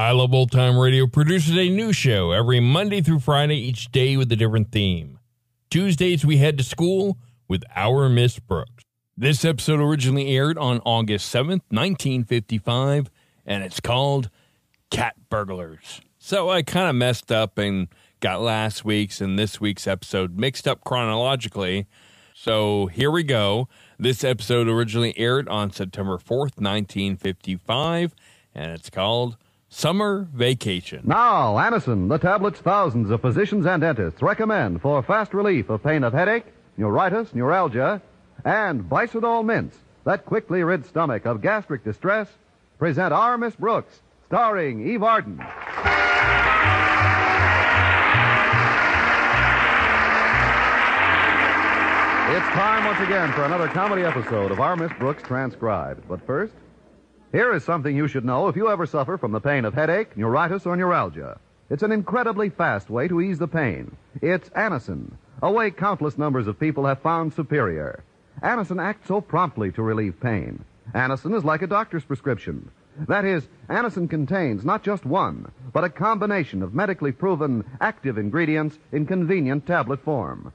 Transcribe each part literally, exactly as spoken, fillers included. I Love Old Time Radio produces a new show every Monday through Friday, each day with a different theme. Tuesdays, we head to school with Our Miss Brooks. This episode originally aired on August seventh, nineteen fifty-five, and it's called Cat Burglars. So I kind of messed up and got last week's and this week's episode mixed up chronologically. So here we go. This episode originally aired on September fourth, nineteen fifty-five, and it's called Summer Vacation. Now, Anacin, the tablets thousands of physicians and dentists recommend for fast relief of pain of headache, neuritis, neuralgia, and Bisodol mints that quickly rid stomach of gastric distress, present Our Miss Brooks, starring Eve Arden. It's time once again for another comedy episode of Our Miss Brooks Transcribed. But first, here is something you should know if you ever suffer from the pain of headache, neuritis, or neuralgia. It's an incredibly fast way to ease the pain. It's Anacin, a way countless numbers of people have found superior. Anacin acts so promptly to relieve pain. Anacin is like a doctor's prescription. That is, Anacin contains not just one, but a combination of medically proven active ingredients in convenient tablet form.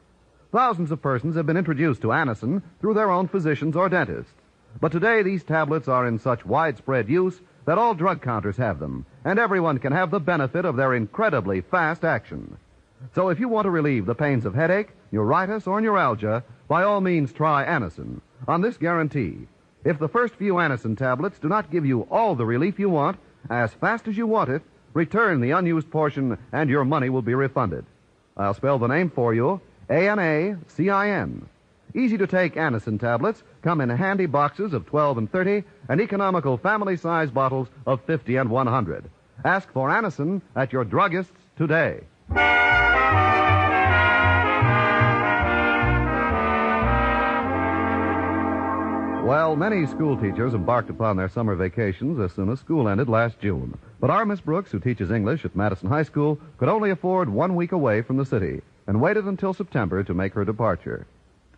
Thousands of persons have been introduced to Anacin through their own physicians or dentists. But today, these tablets are in such widespread use that all drug counters have them, and everyone can have the benefit of their incredibly fast action. So if you want to relieve the pains of headache, neuritis, or neuralgia, by all means try Anacin, on this guarantee. If the first few Anacin tablets do not give you all the relief you want, as fast as you want it, return the unused portion and your money will be refunded. I'll spell the name for you. A N A C I N. Easy-to-take Anacin tablets come in handy boxes of twelve and thirty and economical family-size bottles of fifty and one hundred. Ask for Anacin at your druggist's today. Well, many school teachers embarked upon their summer vacations as soon as school ended last June. But our Miss Brooks, who teaches English at Madison High School, could only afford one week away from the city and waited until September to make her departure.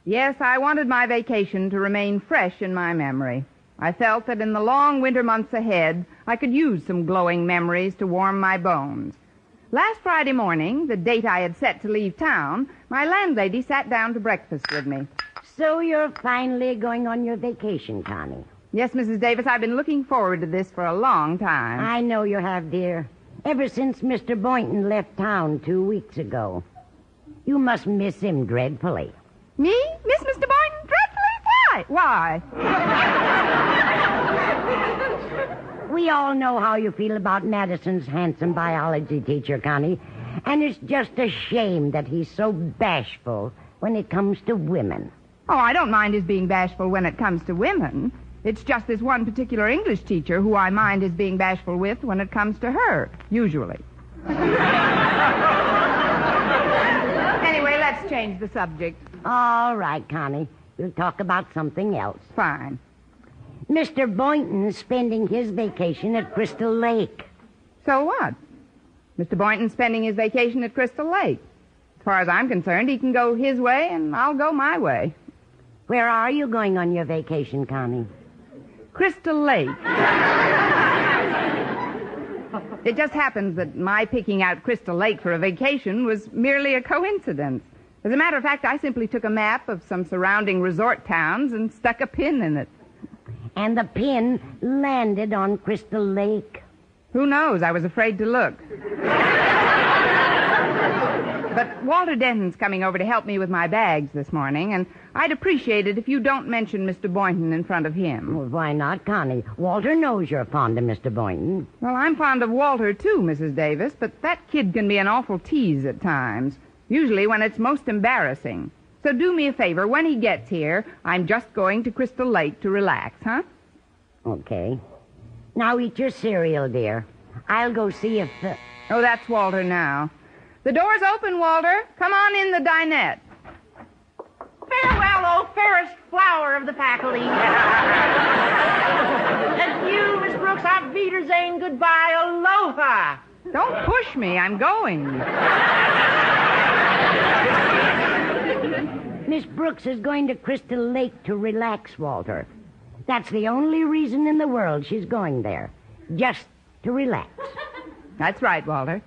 Yes, I wanted my vacation to remain fresh in my memory. I felt that in the long winter months ahead, I could use some glowing memories to warm my bones. Last Friday morning, the date I had set to leave town, my landlady sat down to breakfast with me. So you're finally going on your vacation, Connie. Yes, Missus Davis, I've been looking forward to this for a long time. I know you have, dear. Ever since Mister Boynton left town two weeks ago. You must miss him dreadfully. Me? Miss Mister Boynton dreadfully? Why? Why? We all know how you feel about Madison's handsome biology teacher, Connie. And it's just a shame that he's so bashful when it comes to women. Oh, I don't mind his being bashful when it comes to women. It's just this one particular English teacher who I mind his being bashful with when it comes to her, usually. Anyway, let's change the subject. All right, Connie. We'll talk about something else. Fine. Mister Boynton's spending his vacation at Crystal Lake. So what? Mister Boynton's spending his vacation at Crystal Lake. As far as I'm concerned, he can go his way and I'll go my way. Where are you going on your vacation, Connie? Crystal Lake. It just happens that my picking out Crystal Lake for a vacation was merely a coincidence. As a matter of fact, I simply took a map of some surrounding resort towns and stuck a pin in it. And the pin landed on Crystal Lake. Who knows? I was afraid to look. But Walter Denton's coming over to help me with my bags this morning, and I'd appreciate it if you don't mention Mister Boynton in front of him. Well, why not, Connie? Walter knows you're fond of Mister Boynton. Well, I'm fond of Walter, too, Missus Davis, but that kid can be an awful tease at times, usually when it's most embarrassing. So do me a favor. When he gets here, I'm just going to Crystal Lake to relax, huh? Okay. Now eat your cereal, dear. I'll go see if the... Oh, that's Walter now. The door's open, Walter. Come on in the dinette. Farewell, oh fairest flower of the faculty. And you, Miss Brooks, auf Wiedersehen, goodbye, aloha. Don't push me. I'm going. Miss Brooks is going to Crystal Lake to relax, Walter. That's the only reason in the world she's going there. Just to relax. That's right, Walter.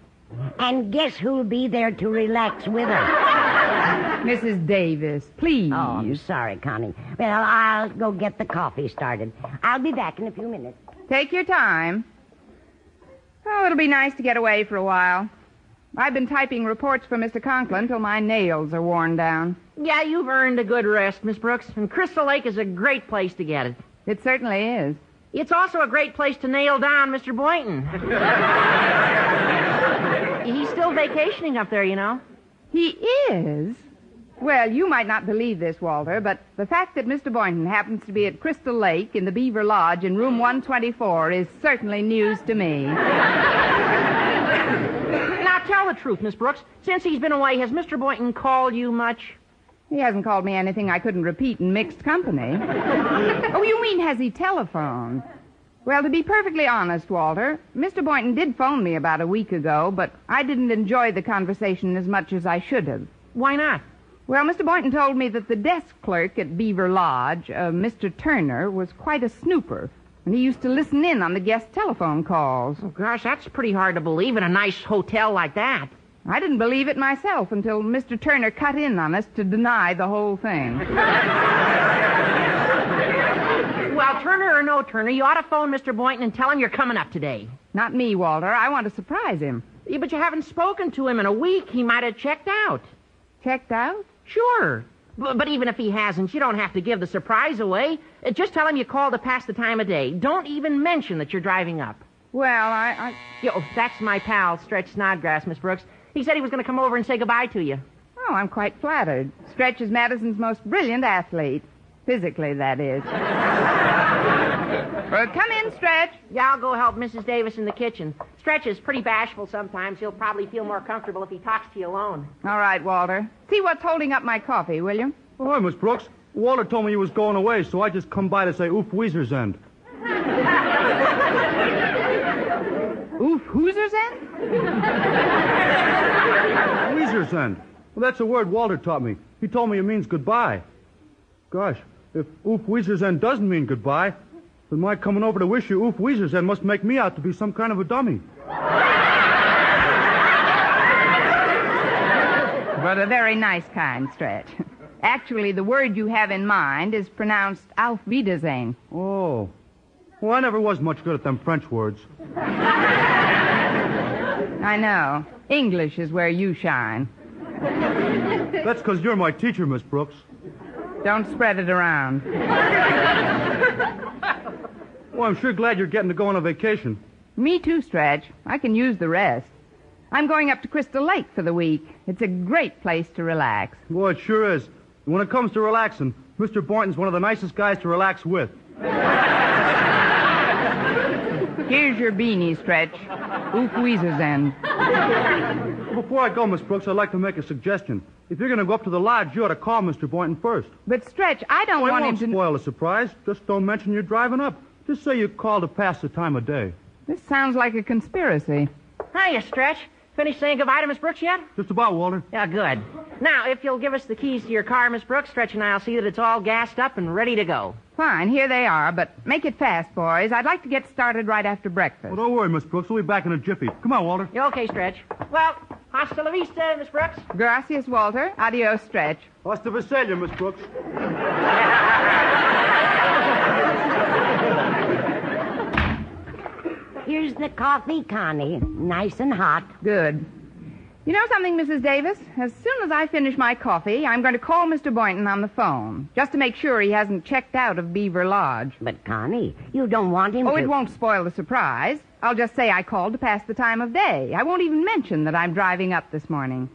And guess who'll be there to relax with her? Missus Davis, please. Oh, I'm sorry, Connie. Well, I'll go get the coffee started. I'll be back in a few minutes. Take your time. Oh, it'll be nice to get away for a while. I've been typing reports for Mister Conklin till my nails are worn down. Yeah, you've earned a good rest, Miss Brooks, and Crystal Lake is a great place to get it. It certainly is. It's also a great place to nail down Mister Boynton. He's still vacationing up there, you know. He is? Well, you might not believe this, Walter, but the fact that Mister Boynton happens to be at Crystal Lake in the Beaver Lodge in room one twenty-four is certainly news to me. Now, tell the truth, Miss Brooks. Since he's been away, has Mister Boynton called you much? He hasn't called me anything I couldn't repeat in mixed company. Oh, you mean has he telephoned? Well, to be perfectly honest, Walter, Mister Boynton did phone me about a week ago, but I didn't enjoy the conversation as much as I should have. Why not? Well, Mister Boynton told me that the desk clerk at Beaver Lodge, uh, Mister Turner, was quite a snooper, and he used to listen in on the guest telephone calls. Oh, gosh, that's pretty hard to believe in a nice hotel like that. I didn't believe it myself until Mister Turner cut in on us to deny the whole thing. Well, Turner or no Turner, you ought to phone Mister Boynton and tell him you're coming up today. Not me, Walter. I want to surprise him. Yeah, but you haven't spoken to him in a week. He might have checked out. Checked out? Sure. B- but even if he hasn't, you don't have to give the surprise away. Uh, just tell him you called to pass the time of day. Don't even mention that you're driving up. Well, I... I... Yo, that's my pal, Stretch Snodgrass, Miss Brooks. He said he was going to come over and say goodbye to you. Oh, I'm quite flattered. Stretch is Madison's most brilliant athlete. Physically, that is. Well, come in, Stretch. Yeah, I'll go help Missus Davis in the kitchen. Stretch is pretty bashful sometimes. He'll probably feel more comfortable if he talks to you alone. All right, Walter. See what's holding up my coffee, will you? Oh, hi, Miss Brooks. Walter told me you was going away, so I just come by to say Auf Wiedersehen. Auf Wiedersehen? Well, that's a word Walter taught me. He told me it means goodbye. Gosh, if Auf Wiedersehen doesn't mean goodbye, then my coming over to wish you Auf Wiedersehen must make me out to be some kind of a dummy. But a very nice kind, Stretch. Actually, the word you have in mind is pronounced Auf Wiedersehen. Oh. Well, I never was much good at them French words. I know. English is where you shine. That's because you're my teacher, Miss Brooks. Don't spread it around. Well, I'm sure glad you're getting to go on a vacation. Me too, Stretch. I can use the rest. I'm going up to Crystal Lake for the week. It's a great place to relax. Well, it sure is. When it comes to relaxing, Mister Boynton's one of the nicest guys to relax with. Here's your beanie, Stretch. Auf Wiedersehen. Before I go, Miss Brooks, I'd like to make a suggestion. If you're going to go up to the lodge, you ought to call Mister Boynton first. But, Stretch, I don't well, want him to... Well, spoil a surprise. Just don't mention you're driving up. Just say you called to pass the time of day. This sounds like a conspiracy. Hiya, Stretch. Finished saying goodbye to Miss Brooks yet? Just about, Walter. Yeah, good. Now, if you'll give us the keys to your car, Miss Brooks, Stretch and I'll see that it's all gassed up and ready to go. Fine, here they are, but make it fast, boys. I'd like to get started right after breakfast. Well, don't worry, Miss Brooks. We'll be back in a jiffy. Come on, Walter. You're okay, Stretch. Well, hasta la vista, Miss Brooks. Gracias, Walter. Adios, Stretch. Hasta visella, Miss Brooks. Here's the coffee, Connie. Nice and hot. Good. You know something, Missus Davis? As soon as I finish my coffee, I'm going to call Mister Boynton on the phone, just to make sure he hasn't checked out of Beaver Lodge. But, Connie, you don't want him oh, to... Oh, it won't spoil the surprise. I'll just say I called to pass the time of day. I won't even mention that I'm driving up this morning.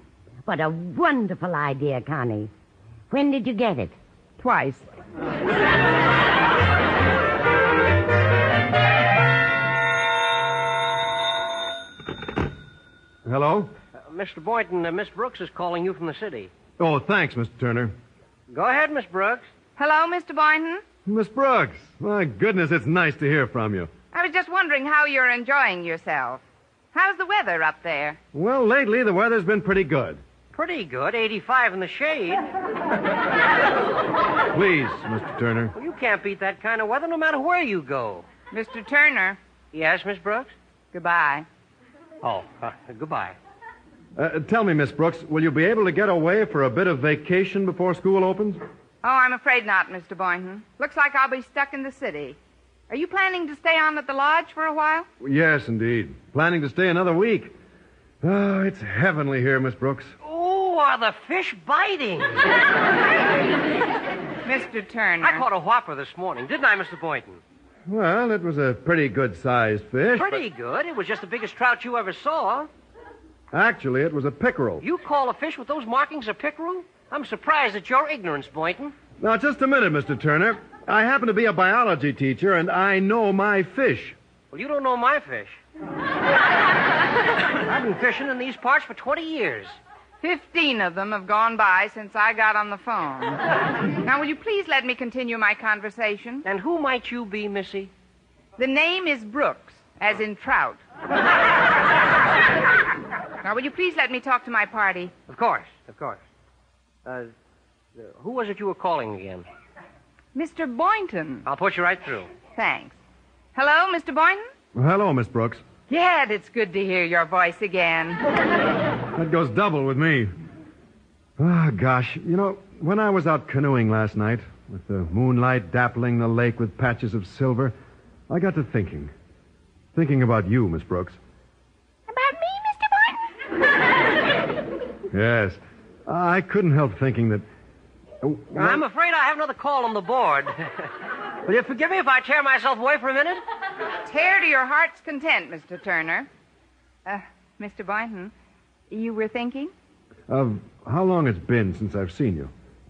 What a wonderful idea, Connie. When did you get it? Twice. Hello? Uh, Mister Boynton, uh, Miss Brooks is calling you from the city. Oh, thanks, Mister Turner. Go ahead, Miss Brooks. Hello, Mister Boynton. Miss Brooks, my goodness, it's nice to hear from you. I was just wondering how you're enjoying yourself. How's the weather up there? Well, lately the weather's been pretty good. Pretty good? eighty-five in the shade. Please, Mister Turner. Well, you can't beat that kind of weather no matter where you go. Mister Turner. Yes, Miss Brooks? Goodbye. Oh, uh, goodbye. Uh, tell me, Miss Brooks, will you be able to get away for a bit of vacation before school opens? Oh, I'm afraid not, Mister Boynton. Looks like I'll be stuck in the city. Are you planning to stay on at the lodge for a while? Yes, indeed. Planning to stay another week. Oh, it's heavenly here, Miss Brooks. Oh, are the fish biting? Mister Turner. I caught a whopper this morning, didn't I, Mister Boynton? Well, it was a pretty good-sized fish. Pretty but... good? It was just the biggest trout you ever saw. Actually, it was a pickerel. You call a fish with those markings a pickerel? I'm surprised at your ignorance, Boynton. Now, just a minute, Mister Turner. I happen to be a biology teacher, and I know my fish. Well, you don't know my fish. I've been fishing in these parts for twenty years. Fifteen of them have gone by since I got on the phone. Now, will you please let me continue my conversation? And who might you be, Missy? The name is Brooks, as in trout. Now, will you please let me talk to my party? Of course, of course. Uh, who was it you were calling again? Mister Boynton. I'll put you right through. Thanks. Hello, Mister Boynton? Well, hello, Miss Brooks. Gad, it's good to hear your voice again. That goes double with me. Ah, oh, gosh. You know, when I was out canoeing last night, with the moonlight dappling the lake with patches of silver, I got to thinking. Thinking about you, Miss Brooks. About me, Mister Boynton? Yes. I couldn't help thinking that... Well, I'm afraid I have another call on the board. Will you forgive me if I tear myself away for a minute? Tear to your heart's content, Mister Turner. Uh, Mister Boynton... You were thinking? Of how long it's been since I've seen you.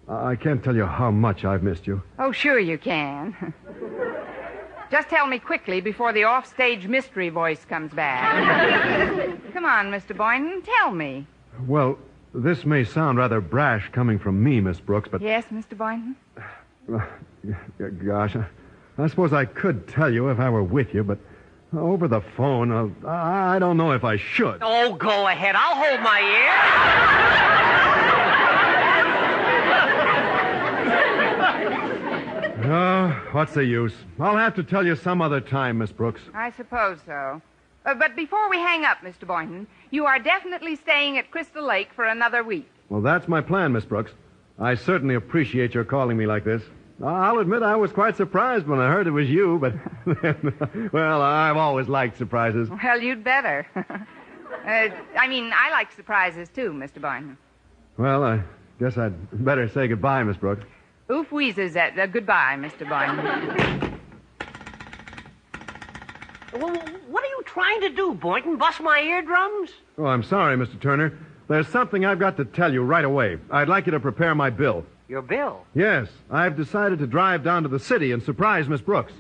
I can't tell you how much I've missed you. Oh, sure you can. Just tell me quickly before the offstage mystery voice comes back. Come on, Mister Boynton, tell me. Well, this may sound rather brash coming from me, Miss Brooks, but... Yes, Mister Boynton? Gosh, I suppose I could tell you if I were with you, but... Over the phone. I'll, I don't know if I should. Oh, go ahead. I'll hold my ear. Oh, what's the use? I'll have to tell you some other time, Miss Brooks. I suppose so. Uh, but before we hang up, Mister Boynton, you are definitely staying at Crystal Lake for another week. Well, that's my plan, Miss Brooks. I certainly appreciate your calling me like this. I'll admit I was quite surprised when I heard it was you, but, well, I've always liked surprises. Well, you'd better. uh, I mean, I like surprises, too, Mister Boynton. Well, I guess I'd better say goodbye, Miss Brooks. Oof wheezes at uh, goodbye, Mister Boynton. Well, what are you trying to do, Boynton? Bust my eardrums? Oh, I'm sorry, Mister Turner. There's something I've got to tell you right away. I'd like you to prepare my bill. Your bill? Yes. I've decided to drive down to the city and surprise Miss Brooks.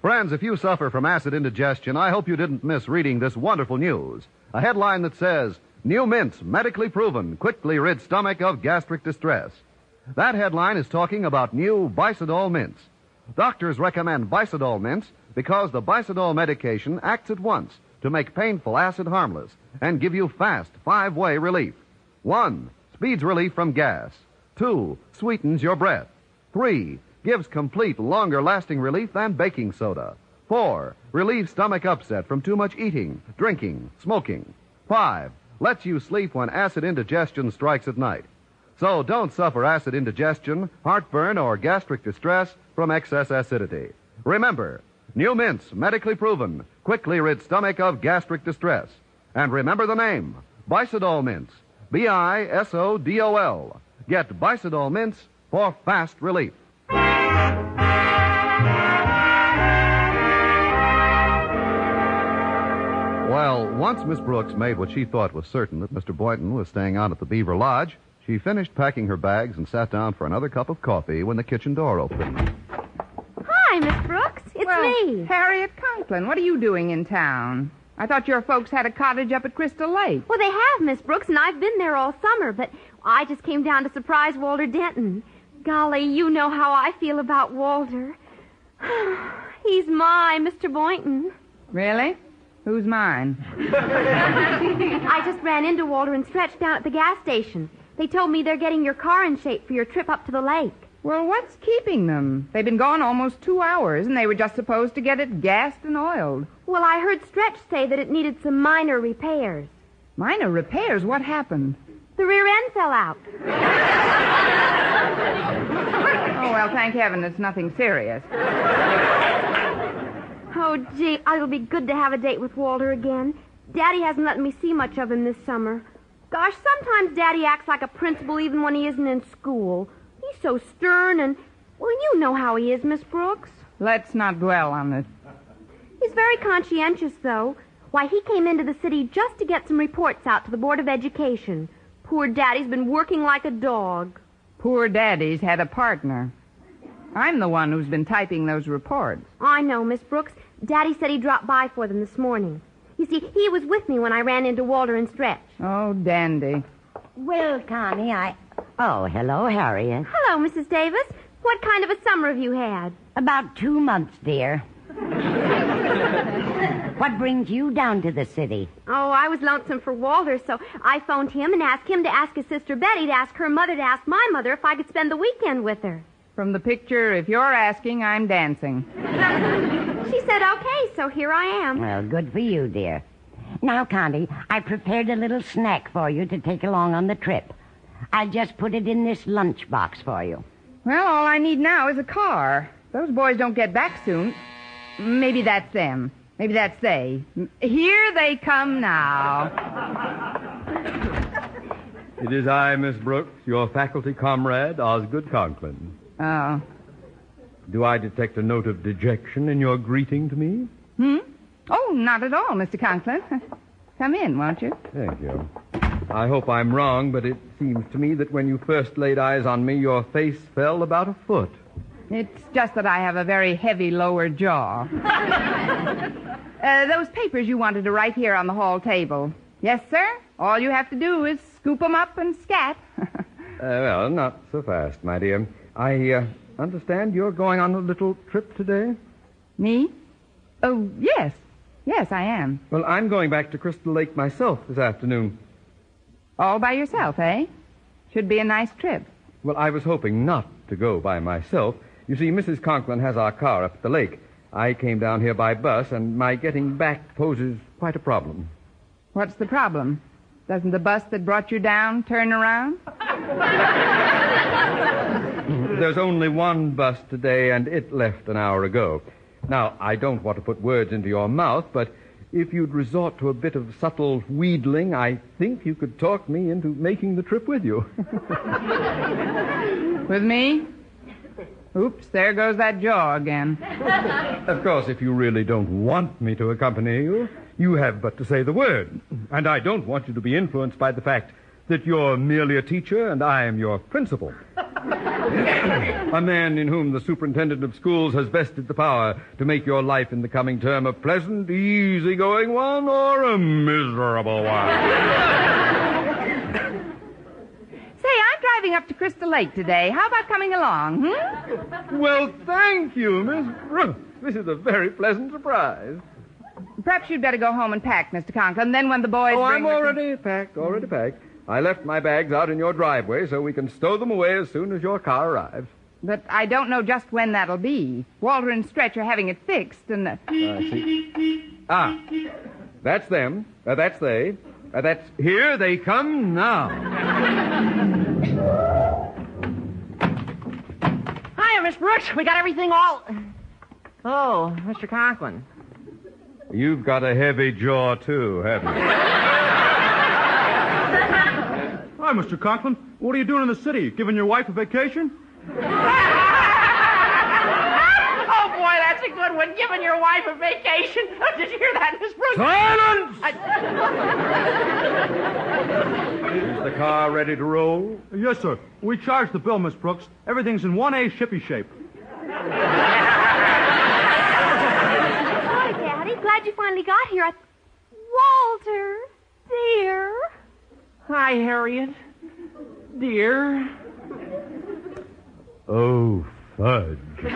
Friends, if you suffer from acid indigestion, I hope you didn't miss reading this wonderful news. A headline that says, New Mints Medically Proven Quickly Rid Stomach of Gastric Distress. That headline is talking about new Bisodol mints. Doctors recommend Bisodol mints because the Bisodol medication acts at once to make painful acid harmless and give you fast five-way relief. One, speeds relief from gas. Two, sweetens your breath. Three, gives complete longer-lasting relief than baking soda. Four, relieves stomach upset from too much eating, drinking, smoking. Five, lets you sleep when acid indigestion strikes at night. So don't suffer acid indigestion, heartburn, or gastric distress from excess acidity. Remember, New Mints, medically proven, quickly rid stomach of gastric distress. And remember the name, Bisodol Mints, B I S O D O L. Get Bisodol Mints for fast relief. Well, once Miss Brooks made what she thought was certain that Mister Boynton was staying out at the Beaver Lodge, she finished packing her bags and sat down for another cup of coffee when the kitchen door opened. Hi, Miss Brooks. It's well, me. Harriet Conklin, what are you doing in town? I thought your folks had a cottage up at Crystal Lake. Well, they have, Miss Brooks, and I've been there all summer, but I just came down to surprise Walter Denton. Golly, you know how I feel about Walter. He's my Mister Boynton. Really? Who's mine? I just ran into Walter and Stretch down at the gas station. They told me they're getting your car in shape for your trip up to the lake. Well, what's keeping them? They've been gone almost two hours, and they were just supposed to get it gassed and oiled. Well, I heard Stretch say that it needed some minor repairs. Minor repairs? What happened? The rear end fell out. Oh, well, thank heaven it's nothing serious. Oh, gee, it'll be good to have a date with Walter again. Daddy hasn't let me see much of him this summer. Gosh, sometimes Daddy acts like a principal even when he isn't in school. He's so stern and, well, you know how he is, Miss Brooks. Let's not dwell on it. He's very conscientious, though. Why, he came into the city just to get some reports out to the Board of Education. Poor Daddy's been working like a dog. Poor Daddy's had a partner. I'm the one who's been typing those reports. I know, Miss Brooks. Daddy said he dropped by for them this morning. You see, he was with me when I ran into Walter and Stretch. Oh, dandy. Well, Connie, I... Oh, hello, Harriet. Hello, Missus Davis. What kind of a summer have you had? About two months, dear. What brings you down to the city? Oh, I was lonesome for Walter, so I phoned him and asked him to ask his sister Betty to ask her mother to ask my mother if I could spend the weekend with her. From the picture, if you're asking, I'm dancing. She said, okay, so here I am. Well, good for you, dear. Now, Connie, I prepared a little snack for you to take along on the trip. I'll just put it in this lunch box for you. Well, all I need now is a car. Those boys don't get back soon. Maybe that's them. Maybe that's they. Here they come now. It is I, Miss Brooks, your faculty comrade, Osgood Conklin. Oh. Do I detect a note of dejection in your greeting to me? Hmm? Oh, not at all, Mister Conklin. Come in, won't you? Thank you. I hope I'm wrong, but it seems to me that when you first laid eyes on me, your face fell about a foot. It's just that I have a very heavy lower jaw. uh, those papers you wanted to write here on the hall table. Yes, sir? All you have to do is scoop them up and scat. uh, well, not so fast, my dear. I uh, understand you're going on a little trip today? Me? Oh, yes. Yes, I am. Well, I'm going back to Crystal Lake myself this afternoon. All by yourself, eh? Should be a nice trip. Well, I was hoping not to go by myself. You see, Missus Conklin has our car up at the lake. I came down here by bus, and my getting back poses quite a problem. What's the problem? Doesn't the bus that brought you down turn around? There's only one bus today, and it left an hour ago. Now, I don't want to put words into your mouth, but if you'd resort to a bit of subtle wheedling, I think you could talk me into making the trip with you. With me? Oops, there goes that jaw again. Of course, if you really don't want me to accompany you, you have but to say the word. And I don't want you to be influenced by the fact that you're merely a teacher and I am your principal. A man in whom the superintendent of schools has vested the power to make your life in the coming term a pleasant, easygoing one or a miserable one. Say, I'm driving up to Crystal Lake today. How about coming along, hmm? Well, thank you, Miss Brooks. This is a very pleasant surprise. Perhaps you'd better go home and pack, Mister Conklin, then when the boys... Oh, I'm already packed, already packed. I left my bags out in your driveway so we can stow them away as soon as your car arrives. But I don't know just when that'll be. Walter and Stretch are having it fixed, and... The... Uh, see. Ah, that's them. Uh, that's they. Uh, that's... Here they come now. Brooks, we got everything all... Oh, Mister Conklin. You've got a heavy jaw, too, haven't you? Hi, Mister Conklin. What are you doing in the city? Giving your wife a vacation? Oh, boy, that's a good one. Giving your wife a vacation. Oh, did you hear that, Miss Brooks? Silence! I... Is the car ready to roll? Yes, sir. We charged the bill, Miss Brooks. Everything's in one A shippy shape. Glad you finally got here. I... Walter, dear. Hi, Harriet. Dear. Oh, fudge. Well,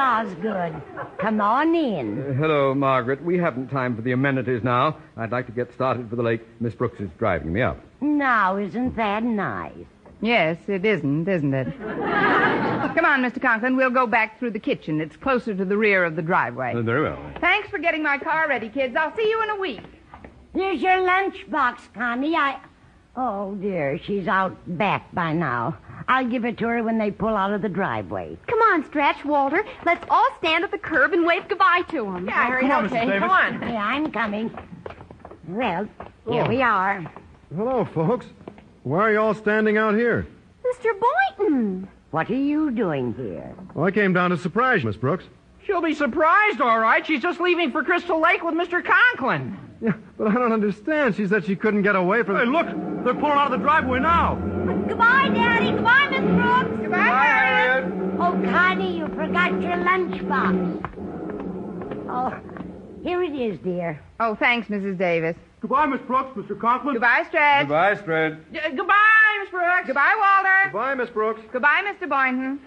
Osgood, come on in. Uh, hello, Margaret. We haven't time for the amenities now. I'd like to get started for the lake. Miss Brooks is driving me up. Now, isn't that nice? Yes, it isn't, isn't it? Come on, Mister Conklin, we'll go back through the kitchen. It's closer to the rear of the driveway. Uh, very well. Thanks for getting my car ready, kids. I'll see you in a week. Here's your lunchbox, Connie. I... Oh, dear, she's out back by now. I'll give it to her when they pull out of the driveway. Come on, Stretch, Walter. Let's all stand at the curb and wave goodbye to them. Yeah, hurry up, okay. Missus Davis. Come on. Yeah, I'm coming. Well, here oh. we are. Hello, folks. Why are you all standing out here? Mister Boynton! What are you doing here? Well, I came down to surprise Miss Brooks. She'll be surprised, all right. She's just leaving for Crystal Lake with Mister Conklin. Yeah, but I don't understand. She said she couldn't get away from... Hey, look! They're pulling out of the driveway now. Goodbye, Daddy. Goodbye, Miss Brooks. Goodbye, Harriet. Oh, Connie, you forgot your lunchbox. Oh, here it is, dear. Oh, thanks, Missus Davis. Goodbye, Miss Brooks, Mister Conklin. Goodbye, Stretch. Goodbye, Stretch. D- goodbye, Miss Brooks. Goodbye, Walter. Goodbye, Miss Brooks. Goodbye, Mister Boynton.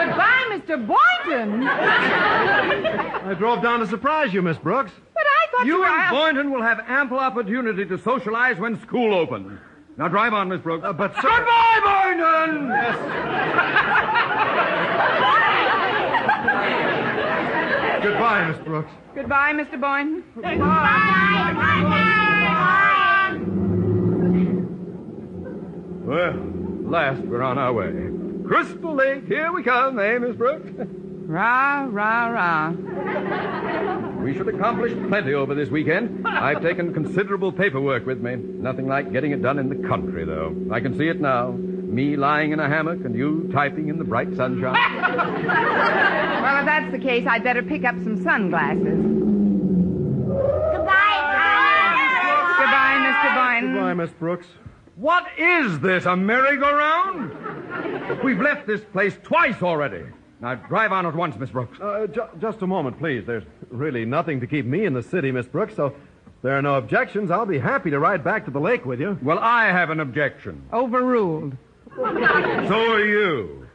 Goodbye, Mister Boynton. I drove down to surprise you, Miss Brooks. But I thought you You were and out. Boynton will have ample opportunity to socialize when school opens. Now, drive on, Miss Brooks. Uh, but, sir... Goodbye, Boynton! Yes. Goodbye, Miss Brooks. Goodbye, Mister Boynton. Goodbye. Goodbye. Goodbye. Goodbye. Well, at last we're on our way. Crystal Lake, here we come, eh, Miss Brooks? Rah, rah, rah. We should accomplish plenty over this weekend. I've taken considerable paperwork with me. Nothing like getting it done in the country, though. I can see it now. Me lying in a hammock and you typing in the bright sunshine. Well, if that's the case, I'd better pick up some sunglasses. Goodbye, Miss Brooks. Goodbye, Mister Boynton. Goodbye, Miss Brooks. What is this, a merry-go-round? We've left this place twice already. Now, drive on at once, Miss Brooks. Uh, ju- just a moment, please. There's really nothing to keep me in the city, Miss Brooks, so there are no objections. I'll be happy to ride back to the lake with you. Well, I have an objection. Overruled. So are you.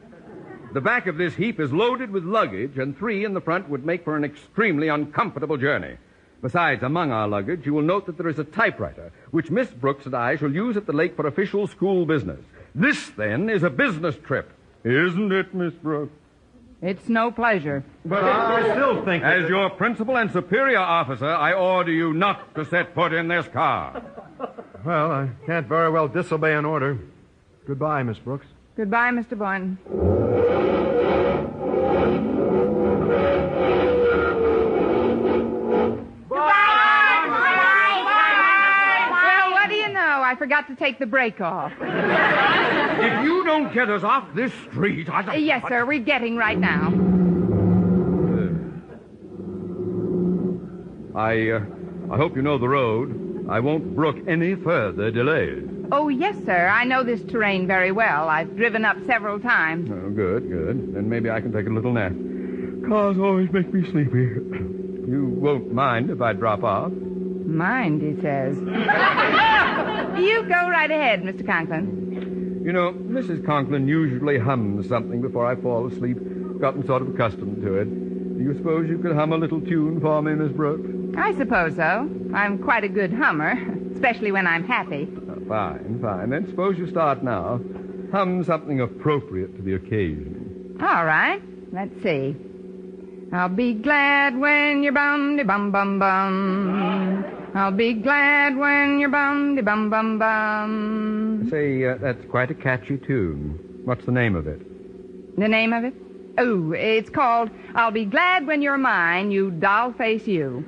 The back of this heap is loaded with luggage, and three in the front would make for an extremely uncomfortable journey. Besides, among our luggage, you will note that there is a typewriter, which Miss Brooks and I shall use at the lake for official school business. This, then, is a business trip. Isn't it, Miss Brooks? It's no pleasure. But I still think... As your principal and superior officer, I order you not to set foot in this car. Well, I can't very well disobey an order. Goodbye, Miss Brooks. Goodbye, Mister Boynton. I forgot to take the brake off. If you don't get us off this street, I... Uh, yes, sir, we're getting right now. Uh, I, uh, I hope you know the road. I won't brook any further delays. Oh, yes, sir, I know this terrain very well. I've driven up several times. Oh, good, good. Then maybe I can take a little nap. Cars always make me sleepy. You won't mind if I drop off? Mind, he says. You go right ahead, Mister Conklin. You know, Missus Conklin usually hums something before I fall asleep. Gotten sort of accustomed to it. Do you suppose you could hum a little tune for me, Miss Brooks? I suppose so. I'm quite a good hummer, especially when I'm happy. Uh, fine, fine. Then suppose you start now. Hum something appropriate to the occasion. All right. Let's see. I'll be glad when you're bum-de-bum-bum-bum. I'll be glad when you're bum-de-bum-bum-bum. Say, uh, that's quite a catchy tune. What's the name of it? The name of it? Oh, it's called I'll Be Glad When You're Mine, You Doll Face You.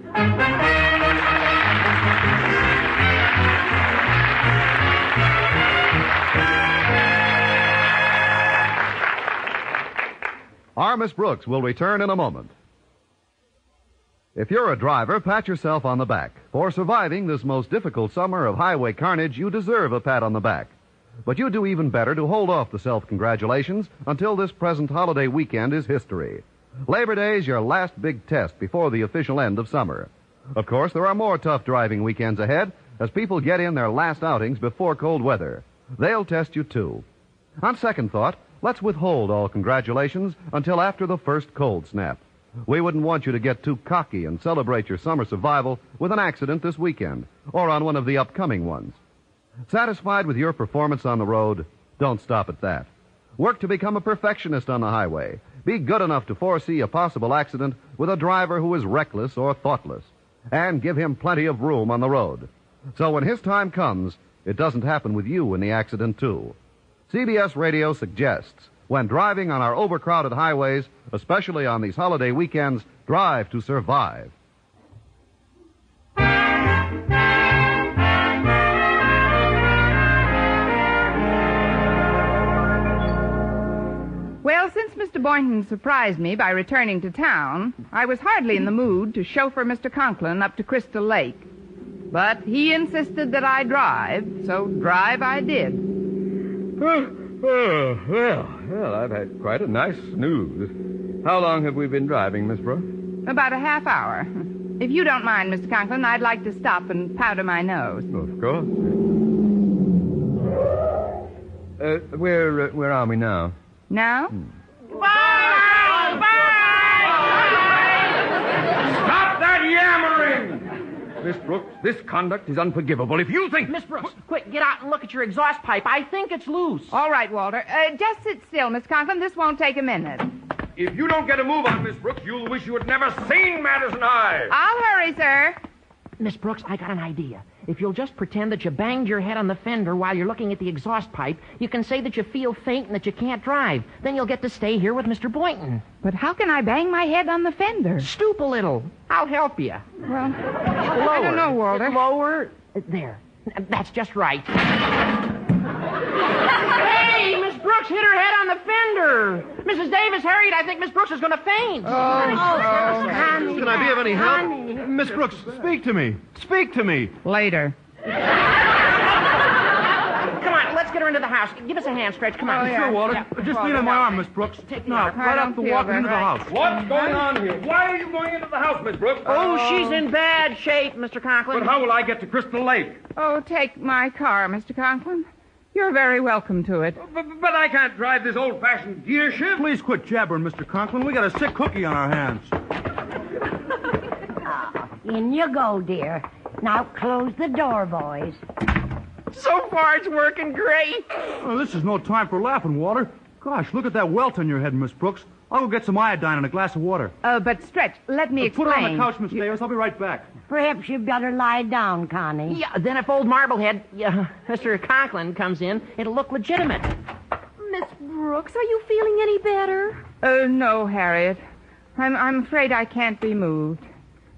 Our Miss Brooks will return in a moment. If you're a driver, pat yourself on the back. For surviving this most difficult summer of highway carnage, you deserve a pat on the back. But you do even better to hold off the self-congratulations until this present holiday weekend is history. Labor Day is your last big test before the official end of summer. Of course, there are more tough driving weekends ahead as people get in their last outings before cold weather. They'll test you, too. On second thought, let's withhold all congratulations until after the first cold snap. We wouldn't want you to get too cocky and celebrate your summer survival with an accident this weekend or on one of the upcoming ones. Satisfied with your performance on the road? Don't stop at that. Work to become a perfectionist on the highway. Be good enough to foresee a possible accident with a driver who is reckless or thoughtless, and give him plenty of room on the road. So when his time comes, it doesn't happen with you in the accident, too. C B S Radio suggests, when driving on our overcrowded highways, especially on these holiday weekends, drive to survive. Well, since Mister Boynton surprised me by returning to town, I was hardly in the mood to chauffeur Mister Conklin up to Crystal Lake. But he insisted that I drive, so drive I did. Oh, oh, well, well, I've had quite a nice snooze. How long have we been driving, Miss Brooks? About a half hour. If you don't mind, Mister Conklin, I'd like to stop and powder my nose. Oh, of course. Uh, where uh, where are we now? Now? Hmm. Goodbye! Goodbye! Stop that yammering! Miss Brooks, this conduct is unforgivable. If you think... Miss Brooks, Qu- quick, get out and look at your exhaust pipe. I think it's loose. All right, Walter. Uh, just sit still, Miss Conklin. This won't take a minute. If you don't get a move on, Miss Brooks, you'll wish you had never seen Madison High. I'll hurry, sir. Miss Brooks, I got an idea. If you'll just pretend that you banged your head on the fender while you're looking at the exhaust pipe, you can say that you feel faint and that you can't drive. Then you'll get to stay here with Mister Boynton. But how can I bang my head on the fender? Stoop a little. I'll help you. Well, lower. I don't know, Walter. Lower. There. That's just right. Hey, Miss Brooks hit her head on the fender. Missus Davis, Harriet, I think Miss Brooks is going to faint. Oh, oh, honey. Can I be of any help? Honey. Miss Brooks, speak to me. Speak to me. Later. Come on, let's get her into the house. Give us a hand, Stretch. Come on. Oh, yeah. Sure, Walter. Yeah. Just lean on my arm, Miss Brooks. Take now, right after walking into the house. What's going on here? Why are you going into the house, Miss Brooks? Oh, oh, she's in bad shape, Mister Conklin. But how will I get to Crystal Lake? Oh, take my car, Mister Conklin. You're very welcome to it. But, but I can't drive this old-fashioned gear shift. Please quit jabbering, Mister Conklin. We got a sick cookie on our hands. In you go, dear. Now close the door, boys. So far, it's working great. Well, this is no time for laughing, Walter. Gosh, look at that welt on your head, Miss Brooks. I'll go get some iodine and a glass of water. Oh, uh, but Stretch, let me uh, explain. Put her on the couch, Miss you... Davis. I'll be right back. Perhaps you'd better lie down, Connie. Yeah, then if old Marblehead, uh, Mister Conklin, comes in, it'll look legitimate. Miss Brooks, are you feeling any better? Oh, uh, no, Harriet. I'm, I'm afraid I can't be moved.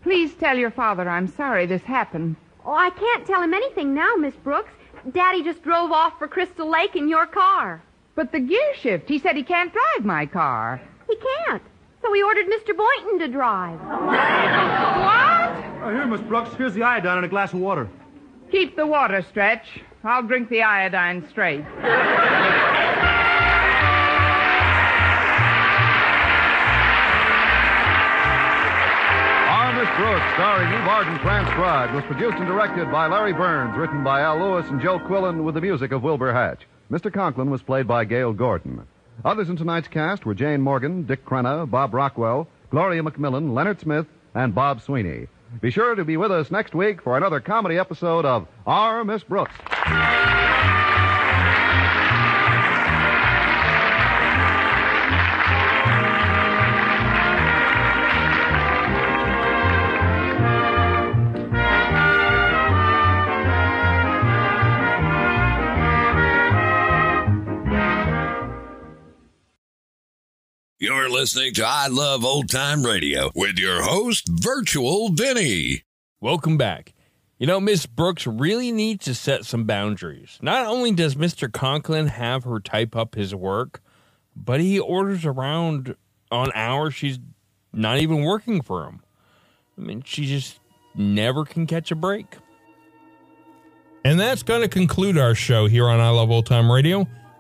Please tell your father I'm sorry this happened. Oh, I can't tell him anything now, Miss Brooks. Daddy just drove off for Crystal Lake in your car. But the gear shift. He said he can't drive my car. He can't. So he ordered Mister Boynton to drive. What? Uh, here, Miss Brooks, here's the iodine and a glass of water. Keep the water, Stretch. I'll drink the iodine straight. Our Miss Brooks, starring Eve Arden, transcribed, was produced and directed by Larry Burns, written by Al Lewis and Joe Quillen, with the music of Wilbur Hatch. Mister Conklin was played by Gail Gordon. Others in tonight's cast were Jane Morgan, Dick Crenna, Bob Rockwell, Gloria McMillan, Leonard Smith, and Bob Sweeney. Be sure to be with us next week for another comedy episode of Our Miss Brooks. You're listening to I Love Old Time Radio with your host, Virtual Vinny. Welcome back. You know, Miss Brooks really needs to set some boundaries. Not only does Mister Conklin have her type up his work, but he orders around on hours she's not even working for him. I mean, she just never can catch a break. And that's going to conclude our show here on I Love Old Time Radio.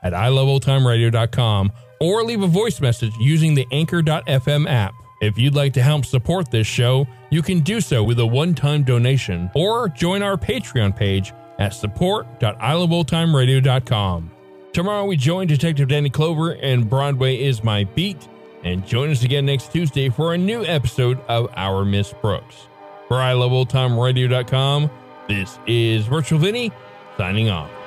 at I love old time radio dot com or leave a voice message using the Anchor dot f m app. If you'd like to help support this show, you can do so with a one-time donation or join our Patreon page at support dot I love old time radio dot com. Tomorrow we join Detective Danny Clover and Broadway Is My Beat, and join us again next Tuesday for a new episode of Our Miss Brooks. For I love old time radio dot com, this is Virtual Vinny signing off.